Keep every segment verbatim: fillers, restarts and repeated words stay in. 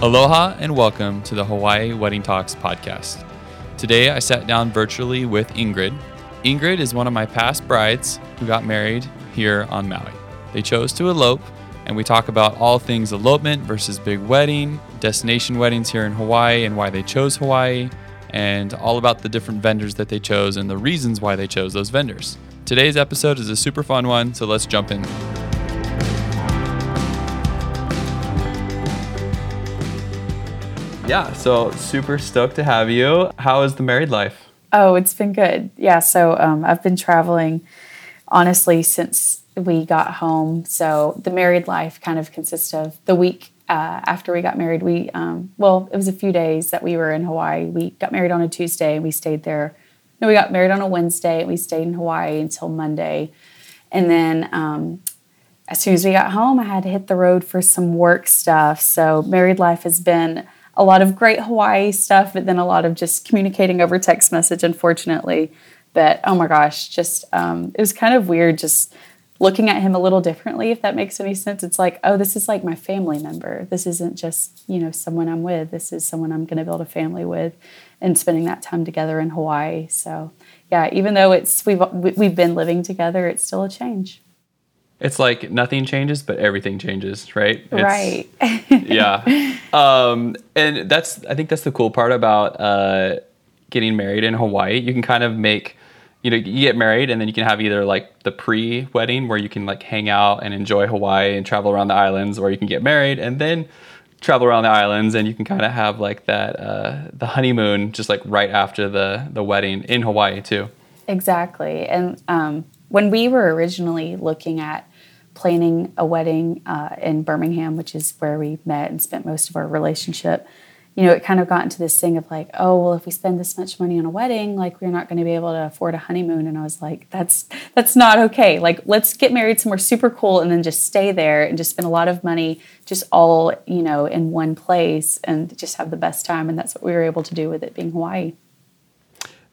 Aloha and welcome to the Hawaii Wedding Talks podcast. Today I sat down virtually with Ingrid. Ingrid is one of my past brides who got married here on Maui. They chose to elope, and we talk about all things elopement versus big wedding, destination weddings here in Hawaii and why they chose Hawaii, and all about the different vendors that they chose and the reasons why they chose those vendors. Today's episode is a super fun one, so let's jump in. Yeah, so super stoked to have you. How is the married life? Oh, it's been good. Yeah, so um, I've been traveling, honestly, since we got home. So the married life kind of consists of the week uh, after we got married. We, um, well, it was a few days that we were in Hawaii. We got married on a Tuesday and we stayed there. No, we got married on a Wednesday and we stayed in Hawaii until Monday. And then um, as soon as we got home, I had to hit the road for some work stuff. So married life has been a lot of great Hawaii stuff, but then a lot of just communicating over text message, unfortunately. But oh my gosh, just um, it was kind of weird just looking at him a little differently, if that makes any sense. It's like, oh, this is like my family member. This isn't just, you know, someone I'm with. This is someone I'm going to build a family with and spending that time together in Hawaii. So yeah, even though it's we've we've been living together, it's still a change. It's like nothing changes, but everything changes, right? It's, right. yeah. Um, and that's, I think that's the cool part about uh, getting married in Hawaii. You can kind of make, you know, you get married and then you can have either like the pre-wedding where you can like hang out and enjoy Hawaii and travel around the islands, or you can get married and then travel around the islands and you can kind of have like that, uh, the honeymoon just like right after the, the wedding in Hawaii too. Exactly. And um, when we were originally looking at planning a wedding uh, in Birmingham, which is where we met and spent most of our relationship, you know, it kind of got into this thing of like, oh, well, if we spend this much money on a wedding, like we're not going to be able to afford a honeymoon. And I was like, that's that's not okay. Like, let's get married somewhere super cool and then just stay there and just spend a lot of money just all, you know, in one place and just have the best time. And that's what we were able to do with it being Hawaii.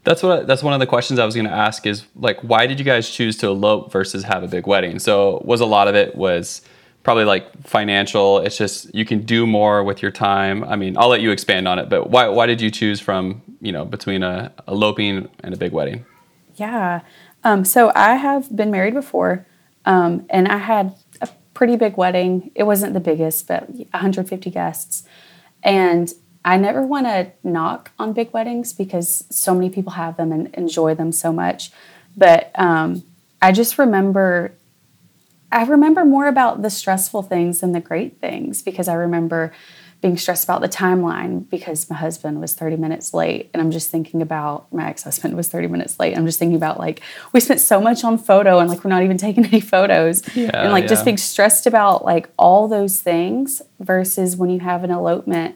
That's what. That's one of the questions I was going to ask is, like, why did you guys choose to elope versus have a big wedding? So was a lot of it was probably, like, financial. It's just you can do more with your time. I mean, I'll let you expand on it, but why why did you choose from, you know, between a eloping and a big wedding? Yeah. Um, so I have been married before, um, and I had a pretty big wedding. It wasn't the biggest, but one hundred fifty guests. And I never want to knock on big weddings because so many people have them and enjoy them so much. But um, I just remember, I remember more about the stressful things than the great things, because I remember being stressed about the timeline because my husband was thirty minutes late. And I'm just thinking about my ex-husband was thirty minutes late. I'm just thinking about like, we spent so much on photo and like, we're not even taking any photos yeah, and like yeah. just being stressed about like all those things versus when you have an elopement.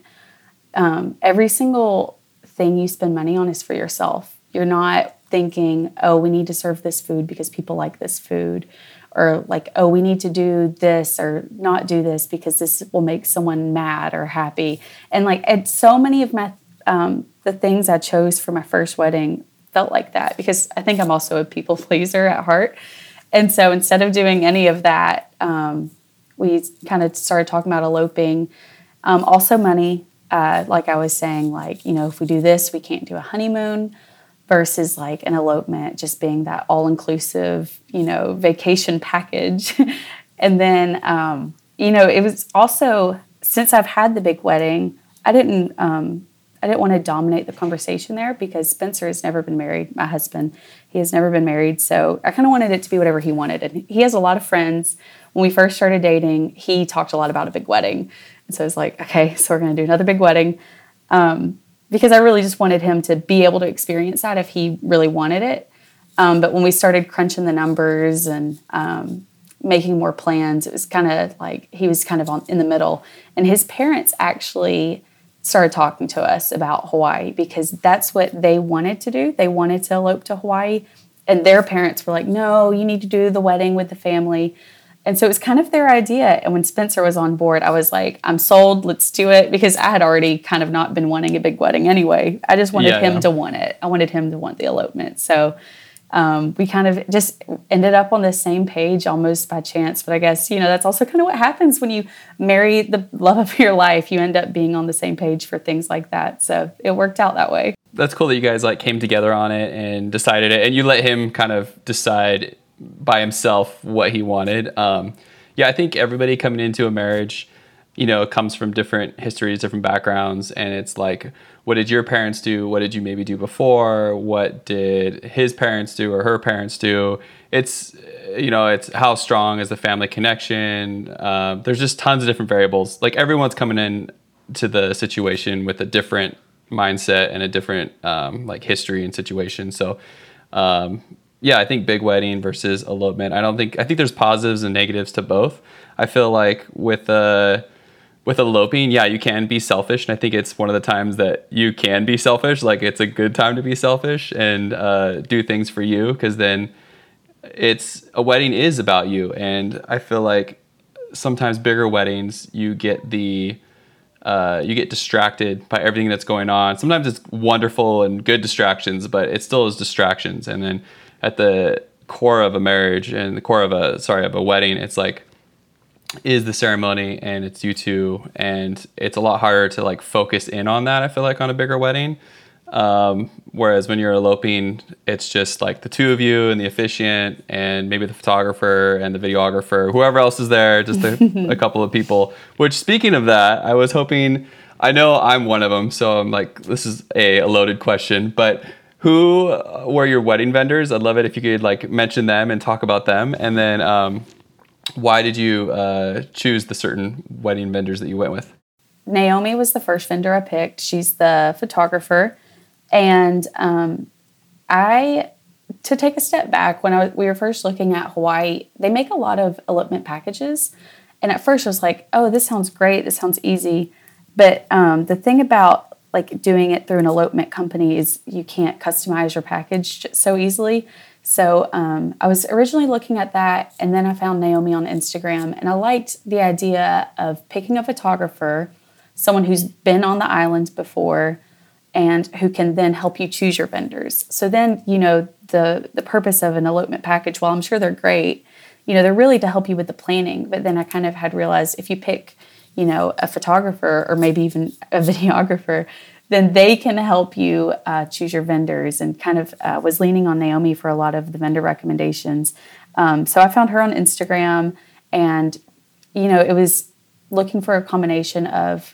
Um, every single thing you spend money on is for yourself. You're not thinking, oh, we need to serve this food because people like this food, or like, oh, we need to do this or not do this because this will make someone mad or happy. And like, and so many of my, um, the things I chose for my first wedding felt like that, because I think I'm also a people pleaser at heart. And so instead of doing any of that, um, we kind of started talking about eloping, um, also money. Uh, like I was saying, like, you know, if we do this, we can't do a honeymoon, versus like an elopement just being that all-inclusive, you know, vacation package. And then, um, you know, it was also, since I've had the big wedding, I didn't, um, I didn't want to dominate the conversation there, because Spencer has never been married. My husband, he has never been married. So I kind of wanted it to be whatever he wanted. And he has a lot of friends. When we first started dating, he talked a lot about a big wedding. So I was like, okay, so we're going to do another big wedding, um, because I really just wanted him to be able to experience that if he really wanted it. Um, but when we started crunching the numbers and um, making more plans, it was kind of like he was kind of on, in the middle. And his parents actually started talking to us about Hawaii, because that's what they wanted to do. They wanted to elope to Hawaii. And their parents were like, no, you need to do the wedding with the family. And so it was kind of their idea. And when Spencer was on board, I was like, I'm sold, let's do it. Because I had already kind of not been wanting a big wedding anyway. I just wanted yeah, him yeah. to want it. I wanted him to want the elopement. So Um, we kind of just ended up on the same page almost by chance. But I guess, you know, that's also kind of what happens when you marry the love of your life. You end up being on the same page for things like that. So it worked out that way. That's cool that you guys like came together on it and decided it. And you let him kind of decide by himself what he wanted. Um, yeah, I think everybody coming into a marriage, you know, comes from different histories, different backgrounds. And it's like, what did your parents do? What did you maybe do before? What did his parents do or her parents do? It's, you know, it's how strong is the family connection? Uh, there's just tons of different variables. Like everyone's coming in to the situation with a different mindset and a different um, like history and situation. So, um, yeah, I think big wedding versus elopement. I don't think, I think there's positives and negatives to both. I feel like with a, uh, With eloping, yeah, you can be selfish. And I think it's one of the times that you can be selfish. Like, it's a good time to be selfish and uh, do things for you. Because then it's a wedding is about you. And I feel like sometimes bigger weddings, you get the, uh, you get distracted by everything that's going on. Sometimes it's wonderful and good distractions, but it still is distractions. And then at the core of a marriage and the core of a, sorry, of a wedding, it's like, is the ceremony and it's you two, and it's a lot harder to like focus in on that, I feel like, on a bigger wedding. Um, whereas when you're eloping, it's just like the two of you and the officiant and maybe the photographer and the videographer, whoever else is there, just a, a couple of people. Which, speaking of that, I was hoping, I know I'm one of them, so I'm like, this is a, a loaded question, but who were your wedding vendors? I'd love it if you could like mention them and talk about them. And then, um, why did you uh, choose the certain wedding vendors that you went with? Naomi was the first vendor I picked. She's the photographer. And um, I, to take a step back, when I was, we were first looking at Hawaii, they make a lot of elopement packages. And at first I was like, oh, this sounds great. This sounds easy. But um, the thing about like doing it through an elopement company is you can't customize your package so easily. So um, I was originally looking at that, and then I found Naomi on Instagram, and I liked the idea of picking a photographer, someone who's been on the island before, and who can then help you choose your vendors. So then, you know, the, the purpose of an elopement package, while I'm sure they're great, you know, they're really to help you with the planning. But then I kind of had realized if you pick, you know, a photographer or maybe even a videographer, then they can help you uh, choose your vendors, and kind of uh, was leaning on Naomi for a lot of the vendor recommendations. Um, so I found her on Instagram, and, you know, it was looking for a combination of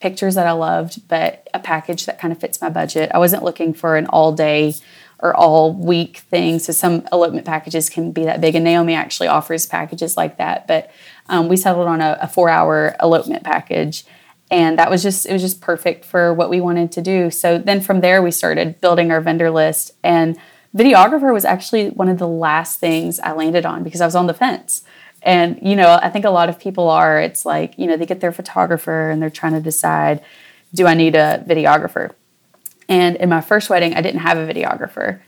pictures that I loved, but a package that kind of fits my budget. I wasn't looking for an all day or all week thing. So some elopement packages can be that big, and Naomi actually offers packages like that. But um, we settled on a, a four hour elopement package. And that was just, it was just perfect for what we wanted to do. So then from there, we started building our vendor list. And videographer was actually one of the last things I landed on, because I was on the fence. And, you know, I think a lot of people are, it's like, you know, they get their photographer and they're trying to decide, do I need a videographer? And in my first wedding, I didn't have a videographer.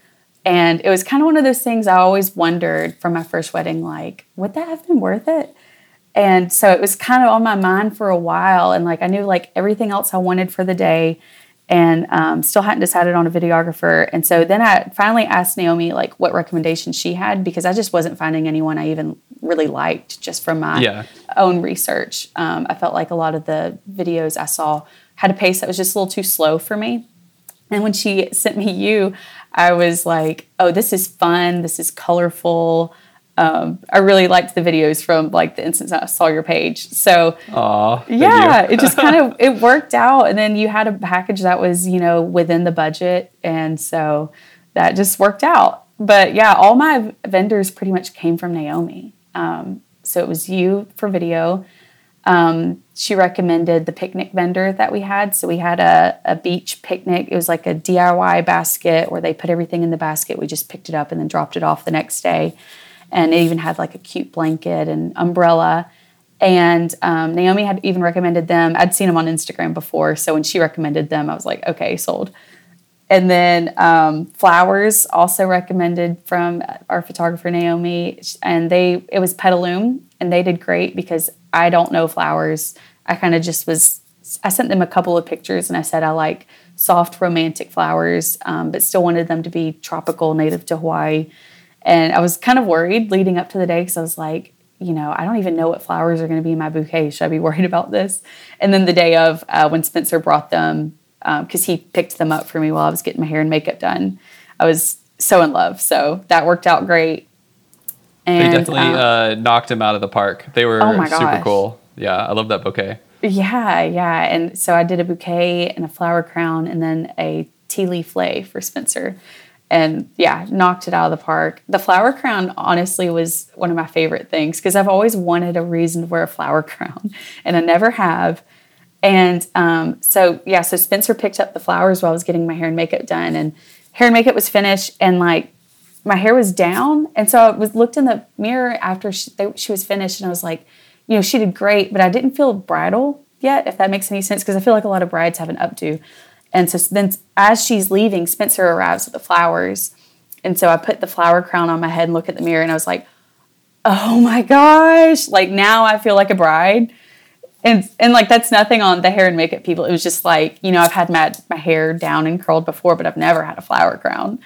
And it was kind of one of those things I always wondered from my first wedding, like, would that have been worth it? And so it was kind of on my mind for a while. And like, I knew like everything else I wanted for the day, and um, still hadn't decided on a videographer. And so then I finally asked Naomi like what recommendations she had, because I just wasn't finding anyone I even really liked just from my yeah. own research. Um, I felt like a lot of the videos I saw had a pace that was just a little too slow for me. And when she sent me you, I was like, oh, this is fun. This is colorful. Um, I really liked the videos from like the instance I saw your page. So Aww, yeah, it just kind of, it worked out. And then you had a package that was, you know, within the budget. And so that just worked out. But yeah, all my vendors pretty much came from Naomi. Um, so it was you for video. Um, she recommended the picnic vendor that we had. So we had a, a beach picnic. It was like a D I Y basket where they put everything in the basket. We just picked it up and then dropped it off the next day. And it even had like a cute blanket and umbrella. And um, Naomi had even recommended them. I'd seen them on Instagram before. So when she recommended them, I was like, okay, sold. And then um, flowers also recommended from our photographer, Naomi. And they, it was Petal Loom. And they did great, because I don't know flowers. I kind of just was, I sent them a couple of pictures and I said, I like soft, romantic flowers, um, but still wanted them to be tropical, native to Hawaii. And I was kind of worried leading up to the day because I was like, you know, I don't even know what flowers are going to be in my bouquet. Should I be worried about this? And then the day of uh, when Spencer brought them, because um, he picked them up for me while I was getting my hair and makeup done, I was so in love. So that worked out great. And they definitely um, uh, knocked him out of the park. They were oh my gosh. super cool. Yeah, I love that bouquet. Yeah, yeah. And so I did a bouquet and a flower crown and then a tea leaf lei for Spencer. And yeah, knocked it out of the park. The flower crown, honestly, was one of my favorite things because I've always wanted a reason to wear a flower crown and I never have. And um, so, yeah, so Spencer picked up the flowers while I was getting my hair and makeup done, and hair and makeup was finished and like my hair was down. And so I was looked in the mirror after she, they, she was finished and I was like, you know, she did great, but I didn't feel bridal yet, if that makes any sense, because I feel like a lot of brides have an updo. And so then as she's leaving, Spencer arrives with the flowers. And so I put the flower crown on my head and look at the mirror and I was like, oh my gosh, like now I feel like a bride. And and like that's nothing on the hair and makeup people. It was just like, you know, I've had my, my hair down and curled before, but I've never had a flower crown.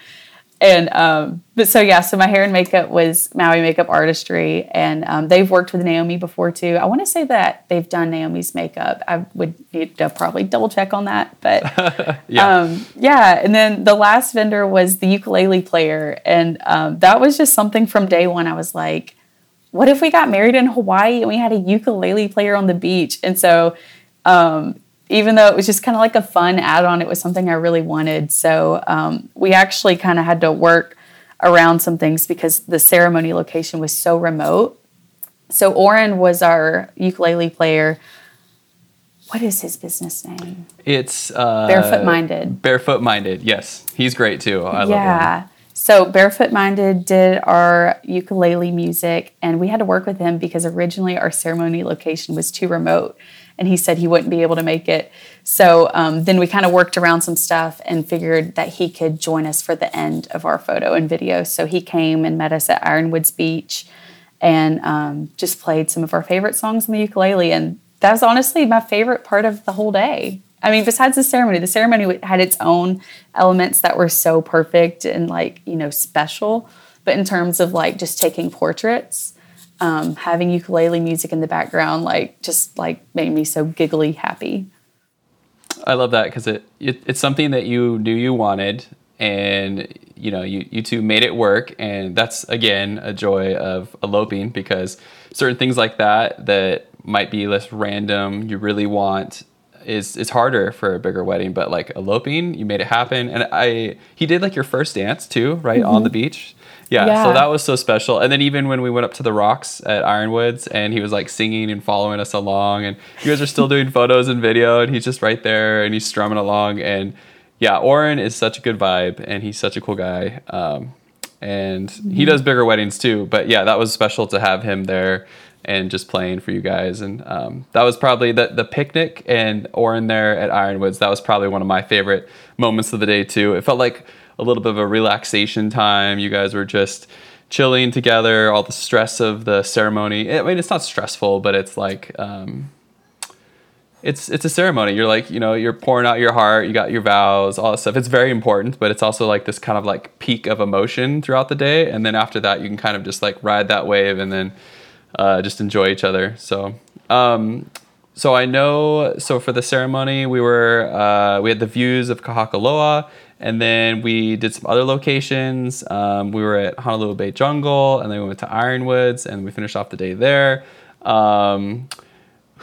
And, um, but so, yeah, so my hair and makeup was Maui Makeup Artistry, and, um, they've worked with Naomi before too. I want to say that they've done Naomi's makeup. I would need to probably double check on that, but, yeah. um, yeah. And then the last vendor was the ukulele player. And, um, that was just something from day one. I was like, what if we got married in Hawaii and we had a ukulele player on the beach? And so, um, even though it was just kind of like a fun add-on, it was something I really wanted. So um, we actually kind of had to work around some things because the ceremony location was so remote. So Orin was our ukulele player. What is his business name? It's uh, Barefoot Minded. Barefoot Minded, yes. He's great too. I love him. Yeah. So Barefoot Minded did our ukulele music, and we had to work with him because originally our ceremony location was too remote. And he said he wouldn't be able to make it. So um, then we kind of worked around some stuff and figured that he could join us for the end of our photo and video. So he came and met us at Ironwoods Beach and um, just played some of our favorite songs on the ukulele. And that was honestly my favorite part of the whole day. I mean, besides the ceremony, the ceremony had its own elements that were so perfect and like, you know, special. But in terms of like just taking portraits, Um, having ukulele music in the background, like just like made me so giggly happy. I love that because it, it it's something that you knew you wanted, and you know you you two made it work, and that's again a joy of eloping because certain things like that that might be less random you really want is is harder for a bigger wedding, but like eloping, you made it happen, and I he did like your first dance too, right? Mm-hmm. On the beach. Yeah, yeah, so that was so special. And then even when we went up to the rocks at Ironwoods and he was like singing and following us along and you guys are still doing photos and video and he's just right there and he's strumming along. And yeah, Orin is such a good vibe and he's such a cool guy. Um, and mm-hmm. he does bigger weddings too. But yeah, that was special to have him there and just playing for you guys. And um, that was probably the, the picnic and Orin there at Ironwoods. That was probably one of my favorite moments of the day too. It felt like a little bit of a relaxation time. You guys were just chilling together, all the stress of the ceremony. I mean, it's not stressful, but it's like, um, it's it's a ceremony. You're like, you know, you're pouring out your heart, you got your vows, all that stuff. It's very important, but it's also like this kind of like peak of emotion throughout the day. And then after that, you can kind of just like ride that wave and then uh, just enjoy each other. So, um, so I know, so for the ceremony, we were, uh, we had the views of Kahakuloa. And then we did some other locations. Um, we were at Honolua Bay Jungle, and then we went to Ironwoods, and we finished off the day there. Um,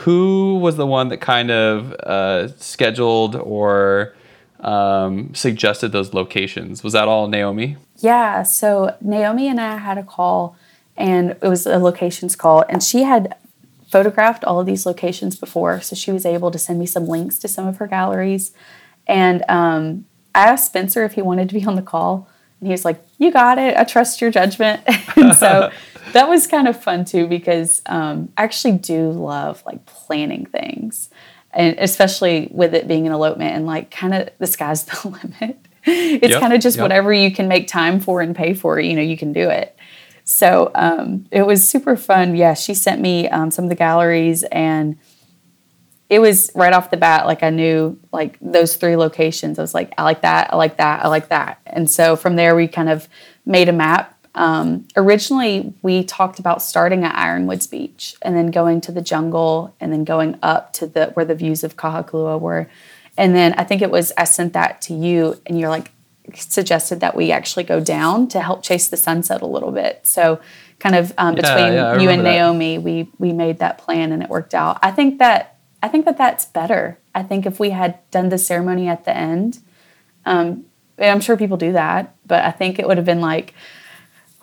who was the one that kind of uh, scheduled or um, suggested those locations? Was that all Naomi? Yeah, so Naomi and I had a call, and it was a locations call, and she had photographed all of these locations before, so she was able to send me some links to some of her galleries. And um I asked Spencer if he wanted to be on the call, and he was like, you got it. I trust your judgment. And so that was kind of fun too, because um, I actually do love like planning things, and especially with it being an elopement and like kind of the sky's the limit. It's yep, kind of just yep. whatever you can make time for and pay for, you know, you can do it. So um, it was super fun. Yeah. She sent me um, some of the galleries, and it was right off the bat, like I knew like those three locations. I was like, I like that, I like that, I like that. And so from there, we kind of made a map. Um, originally, we talked about starting at Ironwoods Beach and then going to the jungle and then going up to the where the views of Kahakuloa were. And then I think it was I sent that to you and you're like, suggested that we actually go down to help chase the sunset a little bit. So kind of um, between yeah, yeah, you and Naomi, that. we we made that plan and it worked out. I think that I think that that's better. I think if we had done the ceremony at the end, um, and I'm sure people do that, but I think it would have been like,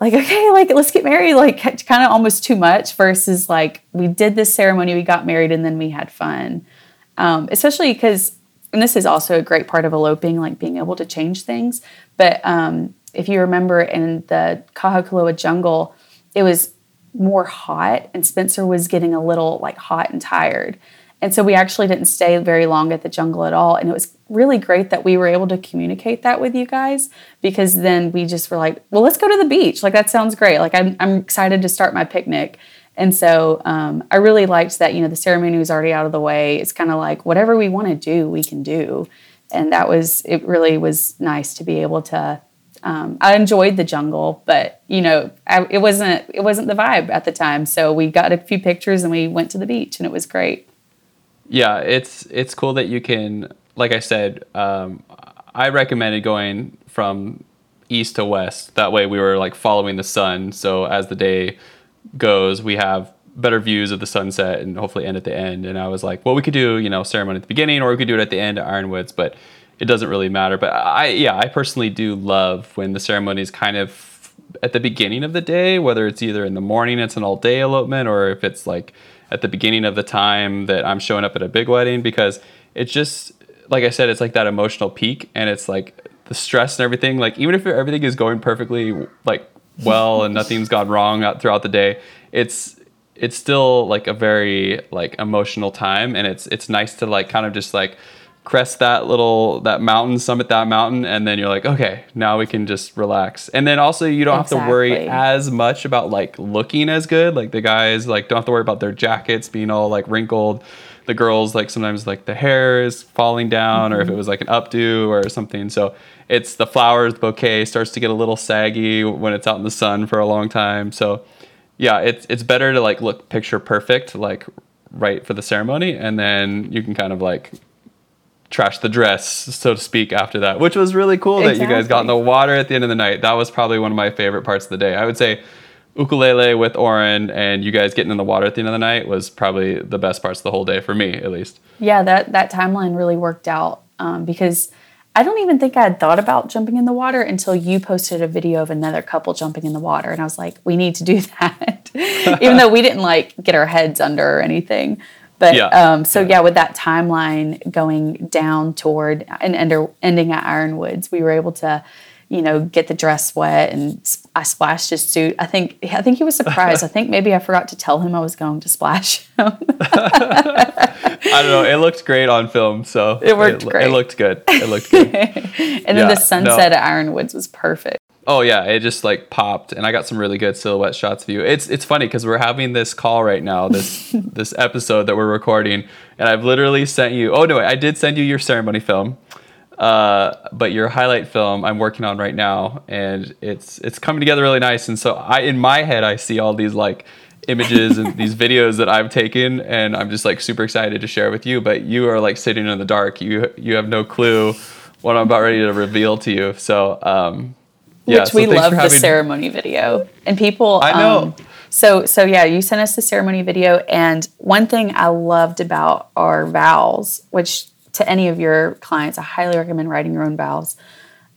like, okay, like, let's get married, like, kind of almost too much versus, like, we did this ceremony, we got married, and then we had fun. Um, especially because, and this is also a great part of eloping, like, being able to change things. But um, if you remember in the Kahakuloa jungle, it was more hot, and Spencer was getting a little, like, hot and tired. And so we actually didn't stay very long at the jungle at all. And it was really great that we were able to communicate that with you guys, because then we just were like, well, let's go to the beach. Like, that sounds great. Like, I'm I'm excited to start my picnic. And so um, I really liked that, you know, the ceremony was already out of the way. It's kind of like whatever we want to do, we can do. And that was, it really was nice to be able to, um, I enjoyed the jungle, but, you know, I, it wasn't it wasn't the vibe at the time. So we got a few pictures and we went to the beach and it was great. Yeah, it's it's cool that you can, like I said, um, I recommended going from east to west. That way we were like following the sun. So as the day goes, we have better views of the sunset and hopefully end at the end. And I was like, well, we could do, you know, ceremony at the beginning or we could do it at the end at Ironwoods, but it doesn't really matter. But I, yeah, I personally do love when the ceremony is kind of at the beginning of the day, whether it's either in the morning, it's an all day elopement, or if it's like at the beginning of the time that I'm showing up at a big wedding, because it's just, like I said, it's like that emotional peak and it's like the stress and everything. Like, even if everything is going perfectly like well and nothing's gone wrong out throughout the day, it's it's still like a very like emotional time. And it's it's nice to like kind of just like crest that little that mountain, summit that mountain, and then you're like, okay, now we can just relax. And then also you don't exactly. have to worry as much about like looking as good. Like the guys like don't have to worry about their jackets being all like wrinkled. The girls, like sometimes like the hair is falling down, mm-hmm. or if it was like an updo or something. So it's the flowers, the bouquet starts to get a little saggy when it's out in the sun for a long time. So yeah, it's it's better to like look picture perfect, like right for the ceremony, and then you can kind of like trash the dress, so to speak, after that, which was really cool exactly. that you guys got in the water at the end of the night. That was probably one of my favorite parts of the day. I would say ukulele with Orin and you guys getting in the water at the end of the night was probably the best parts of the whole day for me, at least. Yeah, that, that timeline really worked out um, because I don't even think I had thought about jumping in the water until you posted a video of another couple jumping in the water. And I was like, we need to do that, even though we didn't like get our heads under or anything. But yeah. Um, so, yeah. yeah, with that timeline going down toward and ender, ending at Ironwoods, we were able to, you know, get the dress wet, and sp- I splashed his suit. I think I think he was surprised. I think maybe I forgot to tell him I was going to splash him. I don't know. It looked great on film, so it worked it, great. It looked good. It looked good. and yeah, then the sunset no. at Ironwoods was perfect. Oh, yeah, it just, like, popped, and I got some really good silhouette shots of you. It's it's funny, because we're having this call right now, this this episode that we're recording, and I've literally sent you... Oh, no, I did send you your ceremony film, uh, but your highlight film I'm working on right now, and it's it's coming together really nice, and so I in my head, I see all these, like, images and these videos that I've taken, and I'm just, like, super excited to share with you, but you are, like, sitting in the dark. You, you have no clue what I'm about ready to reveal to you, so... um Which yeah, we so love the ceremony video. And people... I know. Um, so, so yeah, you sent us the ceremony video. And one thing I loved about our vows, which to any of your clients, I highly recommend writing your own vows.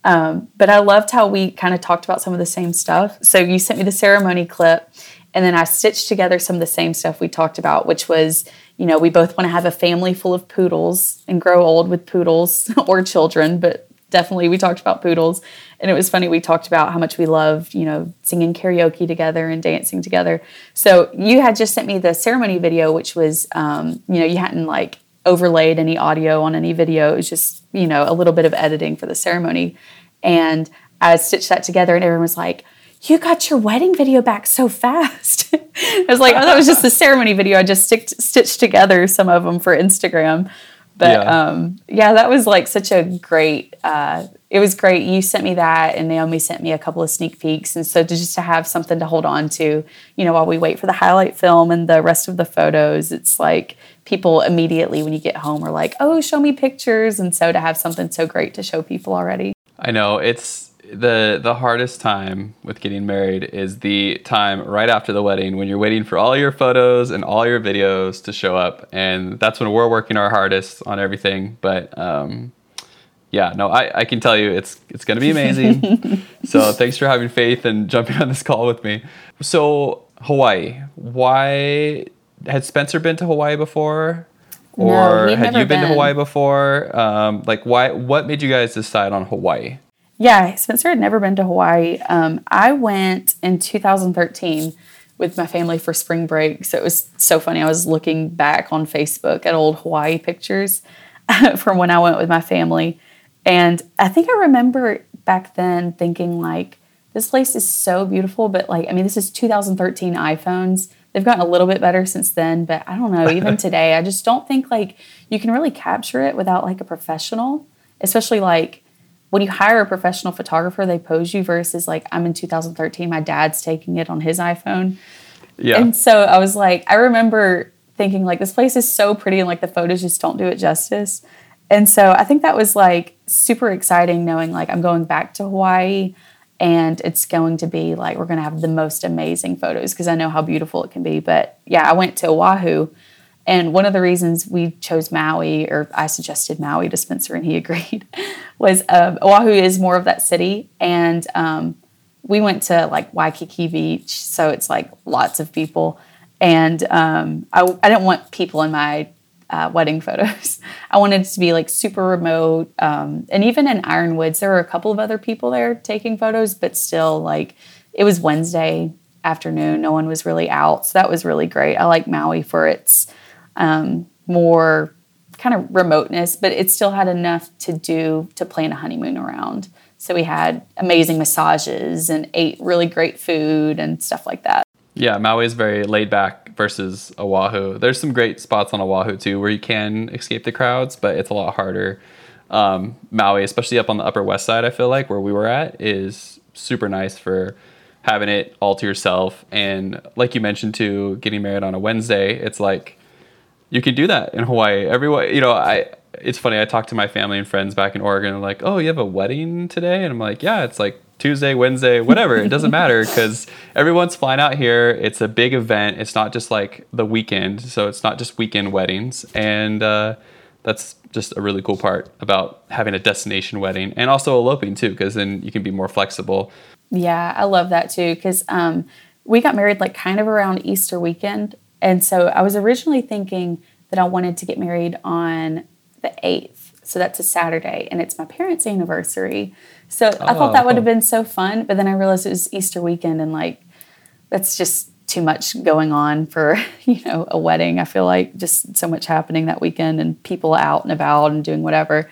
Um, but I loved how we kind of talked about some of the same stuff. So you sent me the ceremony clip, and then I stitched together some of the same stuff we talked about, which was, you know, we both want to have a family full of poodles and grow old with poodles or children, but... Definitely, we talked about poodles, and it was funny. We talked about how much we loved, you know, singing karaoke together and dancing together. So you had just sent me the ceremony video, which was, um, you know, you hadn't like overlaid any audio on any video. It was just, you know, a little bit of editing for the ceremony, and I stitched that together, and everyone was like, you got your wedding video back so fast. I was like, oh, that was just the ceremony video. I just stick, stitched together some of them for Instagram. But yeah, um, yeah that was like such a great, uh, it was great. You sent me that, and Naomi sent me a couple of sneak peeks. And so to, just to have something to hold on to, you know, while we wait for the highlight film and the rest of the photos, it's like people immediately when you get home are like, oh, show me pictures. And so to have something so great to show people already. I know it's the the hardest time with getting married is the time right after the wedding when you're waiting for all your photos and all your videos to show up. And that's when we're working our hardest on everything. But um, yeah, no, I, I can tell you it's it's going to be amazing. So thanks for having faith and jumping on this call with me. So Hawaii, why had Spencer been to Hawaii before? Or no, had you been, been to Hawaii before? Um, like, why? What made you guys decide on Hawaii? Yeah, Spencer had never been to Hawaii. Um, I went in two thousand thirteen with my family for spring break. So it was so funny. I was looking back on Facebook at old Hawaii pictures from when I went with my family. And I think I remember back then thinking, like, this place is so beautiful. But, like, I mean, this is two thousand thirteen iPhones. They've gotten a little bit better since then, but I don't know, even today, I just don't think like you can really capture it without like a professional, especially like when you hire a professional photographer, they pose you versus like I'm in two thousand thirteen, my dad's taking it on his iPhone. Yeah. And so I was like, I remember thinking like this place is so pretty and like the photos just don't do it justice. And so I think that was like super exciting knowing like I'm going back to Hawaii. And it's going to be like, we're going to have the most amazing photos because I know how beautiful it can be. But yeah, I went to Oahu. And one of the reasons we chose Maui, or I suggested Maui to Spencer and he agreed, was um, Oahu is more of that city. And um, we went to like Waikiki Beach. So it's like lots of people. And um, I, I didn't want people in my uh, wedding photos. I wanted it to be like super remote. Um, and even in Ironwoods, there were a couple of other people there taking photos, but still like it was Wednesday afternoon. No one was really out. So that was really great. I like Maui for its um, more kind of remoteness, but it still had enough to do to plan a honeymoon around. So we had amazing massages and ate really great food and stuff like that. Yeah, Maui is very laid back versus Oahu. There's some great spots on Oahu, too, where you can escape the crowds, but it's a lot harder. Um, Maui, especially up on the Upper West Side, I feel like, where we were at, is super nice for having it all to yourself. And like you mentioned, too, getting married on a Wednesday, it's like you can do that in Hawaii. Everyone, you know, I. It's funny, I talked to my family and friends back in Oregon, and like, oh, you have a wedding today? And I'm like, yeah, it's like Tuesday, Wednesday, whatever. It doesn't matter because everyone's flying out here. It's a big event. It's not just like the weekend. So it's not just weekend weddings. And uh, that's just a really cool part about having a destination wedding and also eloping too, because then you can be more flexible. Yeah, I love that too because um, we got married like kind of around Easter weekend. And so I was originally thinking that I wanted to get married on the eighth. So that's a Saturday and it's my parents' anniversary. So I oh. thought that would have been so fun. But then I realized it was Easter weekend and like, that's just too much going on for, you know, a wedding. I feel like just so much happening that weekend and people out and about and doing whatever.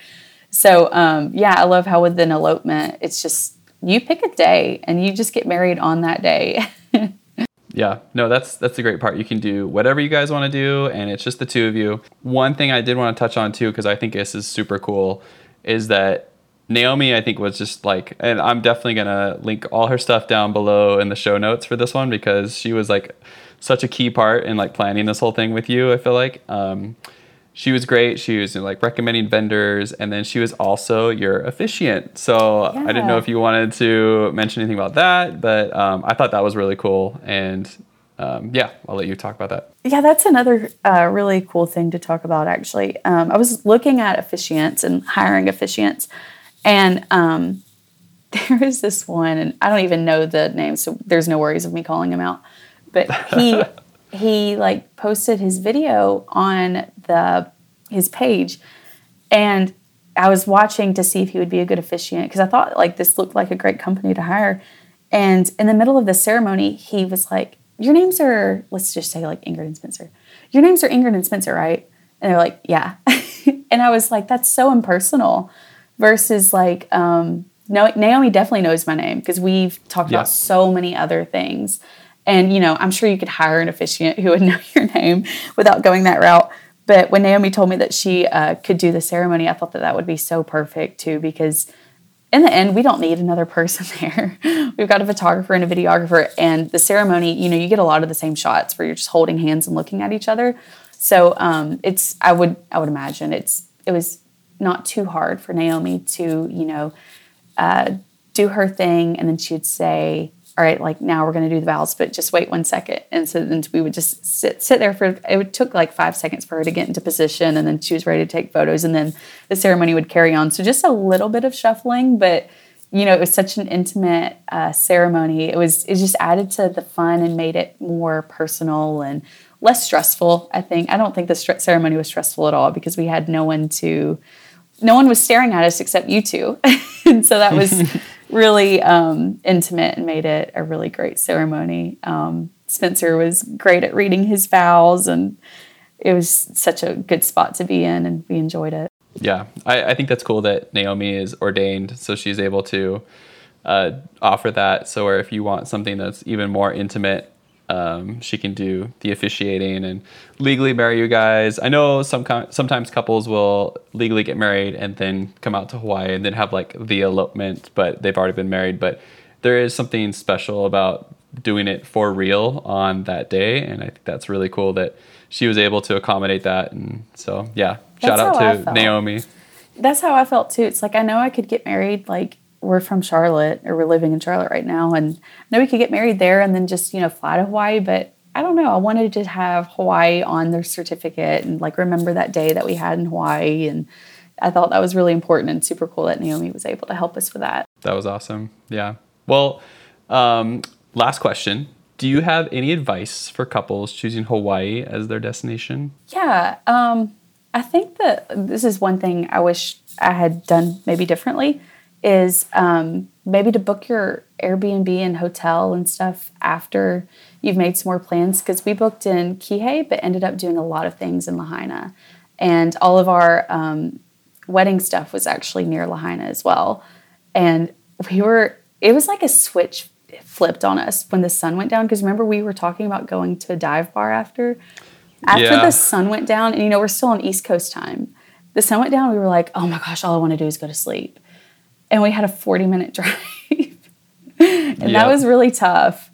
So um, yeah, I love how with an elopement, it's just, you pick a day and you just get married on that day. Yeah, no, that's that's the great part. You can do whatever you guys want to do, and it's just the two of you. One thing I did want to touch on, too, because I think this is super cool, is that Naomi, I think, was just like, and I'm definitely going to link all her stuff down below in the show notes for this one, because she was, like, such a key part in, like, planning this whole thing with you, I feel like. Um, she was great. She was, like, recommending vendors, and then she was also your officiant. So yeah. I didn't know if you wanted to mention anything about that, but um, I thought that was really cool. And, um, yeah, I'll let you talk about that. Yeah, that's another uh, really cool thing to talk about, actually. Um, I was looking at officiants and hiring officiants, and um, there is this one, and I don't even know the name, so there's no worries of me calling him out, but he... he like posted his video on the his page, and I was watching to see if he would be a good officiant because I thought like this looked like a great company to hire. And in the middle of the ceremony, he was like, your names are, let's just say like Ingrid and Spencer. Your names are Ingrid and Spencer, right? And they're like, yeah. And I was like, that's so impersonal versus like, um, No, Naomi definitely knows my name because we've talked yeah. about so many other things. And, you know, I'm sure you could hire an officiant who would know your name without going that route. But when Naomi told me that she uh, could do the ceremony, I thought that that would be so perfect, too, because in the end, we don't need another person there. We've got a photographer and a videographer, and the ceremony, you know, you get a lot of the same shots where you're just holding hands and looking at each other. So um, it's, I would, I would imagine it's, it was not too hard for Naomi to, you know, uh, do her thing. And then she would say, all right, like now we're going to do the vows, but just wait one second. And so then we would just sit sit there for, it took like five seconds for her to get into position, and then she was ready to take photos, and then the ceremony would carry on. So just a little bit of shuffling, but you know, it was such an intimate uh, ceremony. It was, it just added to the fun and made it more personal and less stressful, I think. I don't think the st- ceremony was stressful at all because we had no one to, no one was staring at us except you two. And so that was really um, intimate and made it a really great ceremony. Um, Spencer was great at reading his vows, and it was such a good spot to be in, and we enjoyed it. Yeah, I, I think that's cool that Naomi is ordained, so she's able to uh, offer that. So or if you want something that's even more intimate, um, she can do the officiating and legally marry you guys. I know some com- sometimes couples will legally get married and then come out to Hawaii and then have like the elopement, but they've already been married. But there is something special about doing it for real on that day, and I think that's really cool that she was able to accommodate that. And so yeah, shout out to Naomi. That's how I felt too. It's like, I know I could get married, like we're from Charlotte, or we're living in Charlotte right now, and I know we could get married there and then just, you know, fly to Hawaii, but I don't know, I wanted to have Hawaii on their certificate and like remember that day that we had in Hawaii, and I thought that was really important and super cool that Naomi was able to help us with that. That was awesome. Yeah. Well, um last question. Do you have any advice for couples choosing Hawaii as their destination? Yeah. Um, I think that this is one thing I wish I had done maybe differently is um, maybe to book your Airbnb and hotel and stuff after you've made some more plans. Because we booked in Kihei, but ended up doing a lot of things in Lahaina. And all of our um, wedding stuff was actually near Lahaina as well. And we were, it was like a switch flipped on us when the sun went down, because remember we were talking about going to a dive bar after after yeah. the sun went down, and you know, we're still on East Coast time. The sun went down, we were like, oh my gosh, all I want to do is go to sleep, and we had a forty minute drive. And yep. that was really tough.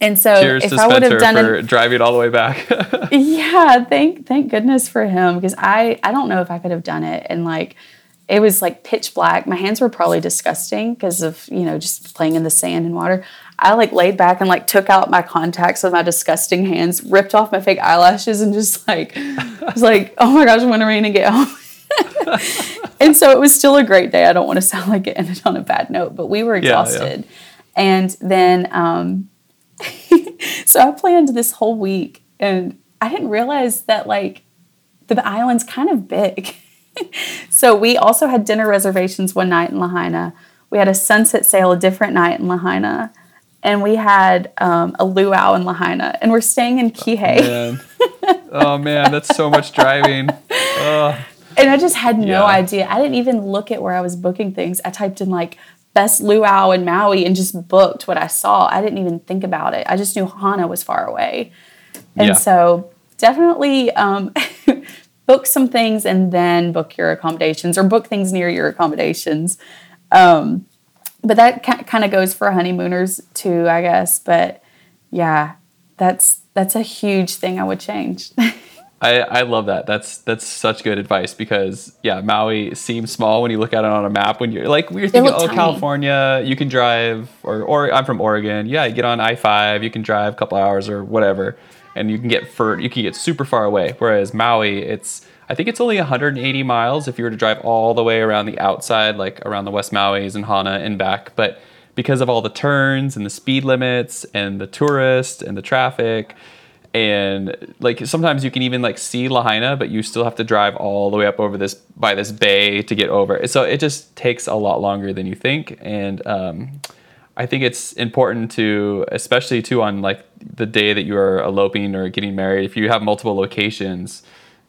And so Cheers if to I would have done for an, driving all the way back. yeah thank thank goodness for him, because I I don't know if I could have done it. And like, it was like pitch black. My hands were probably disgusting because of, you know, just playing in the sand and water. I like laid back and like took out my contacts with my disgusting hands, ripped off my fake eyelashes, and just like, I was like, oh my gosh, when am I going to get home? And so it was still a great day. I don't want to sound like it ended on a bad note, but we were exhausted. Yeah, yeah. And then, um, so I planned this whole week, and I didn't realize that like the island's kind of big. So we also had dinner reservations one night in Lahaina. We had a sunset sail a different night in Lahaina. And we had um, a luau in Lahaina. And we're staying in Kihei. Oh, man, oh, man that's so much driving. Ugh. And I just had no yeah. idea. I didn't even look at where I was booking things. I typed in, like, best luau in Maui and just booked what I saw. I didn't even think about it. I just knew Hana was far away. And yeah. so definitely... Um, book some things and then book your accommodations, or book things near your accommodations. Um, but that ca- kind of goes for honeymooners too, I guess. But yeah, that's that's a huge thing I would change. I, I love that. That's that's such good advice, because yeah, Maui seems small when you look at it on a map. When you're like, we're thinking, oh, tiny. California, you can drive, or or I'm from Oregon. Yeah, you get on I five, you can drive a couple hours or whatever. And you can get for you can get super far away. Whereas Maui, it's I think it's only one hundred eighty miles if you were to drive all the way around the outside, like around the West Mauis and Hana and back. But because of all the turns and the speed limits and the tourists and the traffic, and like sometimes you can even like see Lahaina, but you still have to drive all the way up over this by this bay to get over. So it just takes a lot longer than you think. And um, I think it's important to, especially too on like the day that you are eloping or getting married, if you have multiple locations,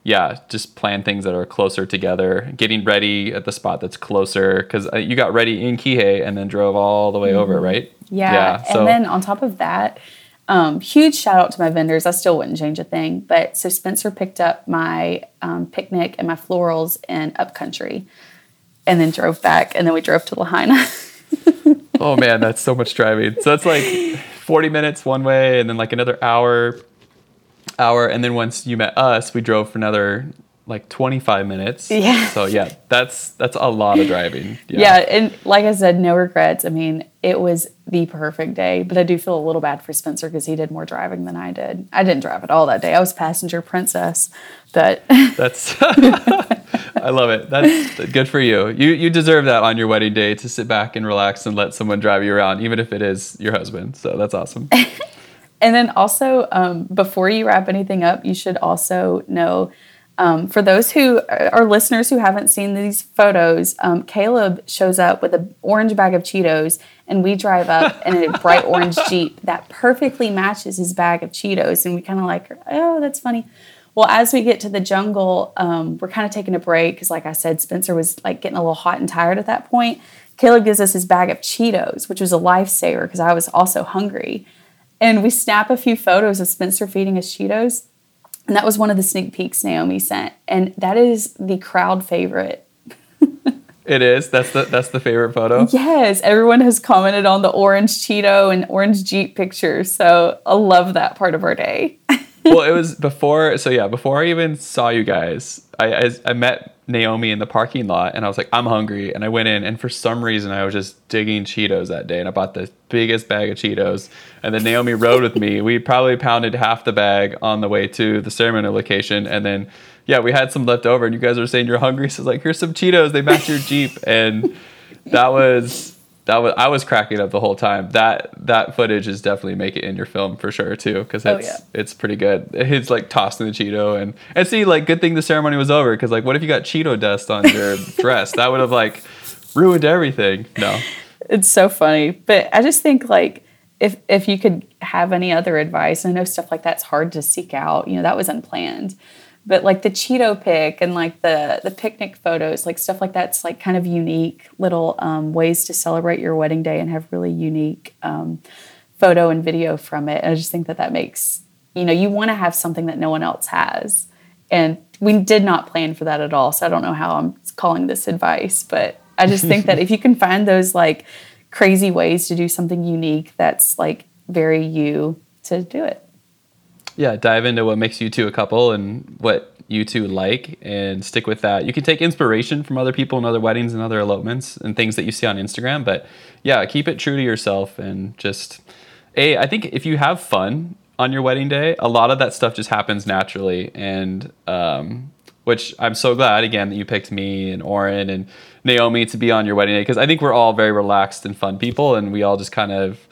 yeah, just plan things that are closer together, getting ready at the spot that's closer, because uh, you got ready in Kihei and then drove all the way mm-hmm. over, right? Yeah, yeah and so. Then on top of that, um, huge shout out to my vendors. I still wouldn't change a thing. But so Spencer picked up my um, picnic and my florals in Upcountry and then drove back, and then we drove to Lahaina. Oh, man, that's so much driving. So it's like forty minutes one way and then like another hour, hour. And then once you met us, we drove for another like twenty-five minutes. Yeah. So, yeah, that's that's a lot of driving. Yeah. yeah. And like I said, no regrets. I mean, it was the perfect day. But I do feel a little bad for Spencer because he did more driving than I did. I didn't drive at all that day. I was passenger princess. But that's I love it. That's good for you. You you deserve that on your wedding day, to sit back and relax and let someone drive you around, even if it is your husband. So that's awesome. And then also, um, before you wrap anything up, you should also know, um, for those who are listeners who haven't seen these photos, um, Caleb shows up with an orange bag of Cheetos, and we drive up in a bright orange Jeep that perfectly matches his bag of Cheetos. And we kind of like, oh, that's funny. Well, as we get to the jungle, um, we're kind of taking a break because, like I said, Spencer was like getting a little hot and tired at that point. Caleb gives us his bag of Cheetos, which was a lifesaver because I was also hungry. And we snap a few photos of Spencer feeding us Cheetos. And that was one of the sneak peeks Naomi sent. And that is the crowd favorite. It is? That's the that's the favorite photo? Yes. Everyone has commented on the orange Cheeto and orange Jeep pictures. So I love that part of our day. Well, it was before, so yeah, before I even saw you guys, I, I I met Naomi in the parking lot, and I was like, I'm hungry, and I went in, and for some reason, I was just digging Cheetos that day, and I bought the biggest bag of Cheetos, and then Naomi rode with me. We probably pounded half the bag on the way to the ceremony location, and then, yeah, we had some left over, and you guys were saying you're hungry, so I was like, here's some Cheetos, they match your Jeep, and that was... That was I was cracking up the whole time. That that footage is definitely make it in your film for sure too, because it's oh, yeah. it's pretty good. It's like tossing the Cheeto and and see like good thing the ceremony was over, because like what if you got Cheeto dust on your dress? That would have like ruined everything. No, it's so funny. But I just think like if if you could have any other advice, I know stuff like that's hard to seek out. You know that was unplanned. But like the Cheeto pic and like the, the picnic photos, like stuff like that's like kind of unique little um, ways to celebrate your wedding day and have really unique um, photo and video from it. And I just think that that makes, you know, you want to have something that no one else has. And we did not plan for that at all. So I don't know how I'm calling this advice, but I just think that if you can find those like crazy ways to do something unique, that's like very you to do it. Yeah, dive into what makes you two a couple and what you two like and stick with that. You can take inspiration from other people and other weddings and other elopements and things that you see on Instagram. But yeah, keep it true to yourself and just, A, I think if you have fun on your wedding day, a lot of that stuff just happens naturally. And um, which I'm so glad, again, that you picked me and Orin and Naomi to be on your wedding day, because I think we're all very relaxed and fun people, and we all just kind of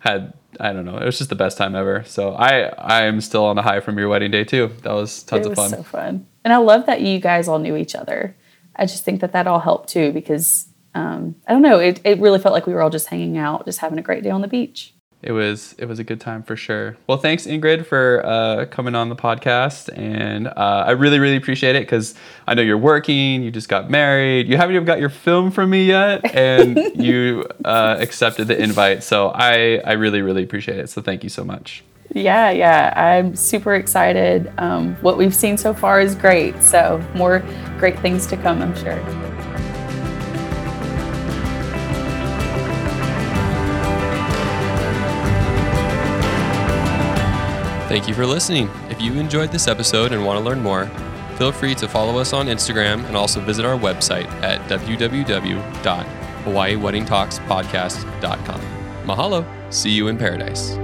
had... I don't know. It was just the best time ever. So I, I am still on a high from your wedding day too. That was tons of fun. It was so fun. And I love that you guys all knew each other. I just think that that all helped too, because um, I don't know. It, it really felt like we were all just hanging out, just having a great day on the beach. It was, it was a good time for sure. Well, thanks Ingrid for uh, coming on the podcast. And uh, I really, really appreciate it, because I know you're working, you just got married, you haven't even got your film from me yet, and you uh, accepted the invite. So I, I really, really appreciate it. So thank you so much. Yeah, yeah. I'm super excited. Um, what we've seen so far is great. So more great things to come, I'm sure. Thank you for listening. If you enjoyed this episode and want to learn more, feel free to follow us on Instagram and also visit our website at w w w dot hawaii wedding talks podcast dot com. Mahalo. See you in paradise.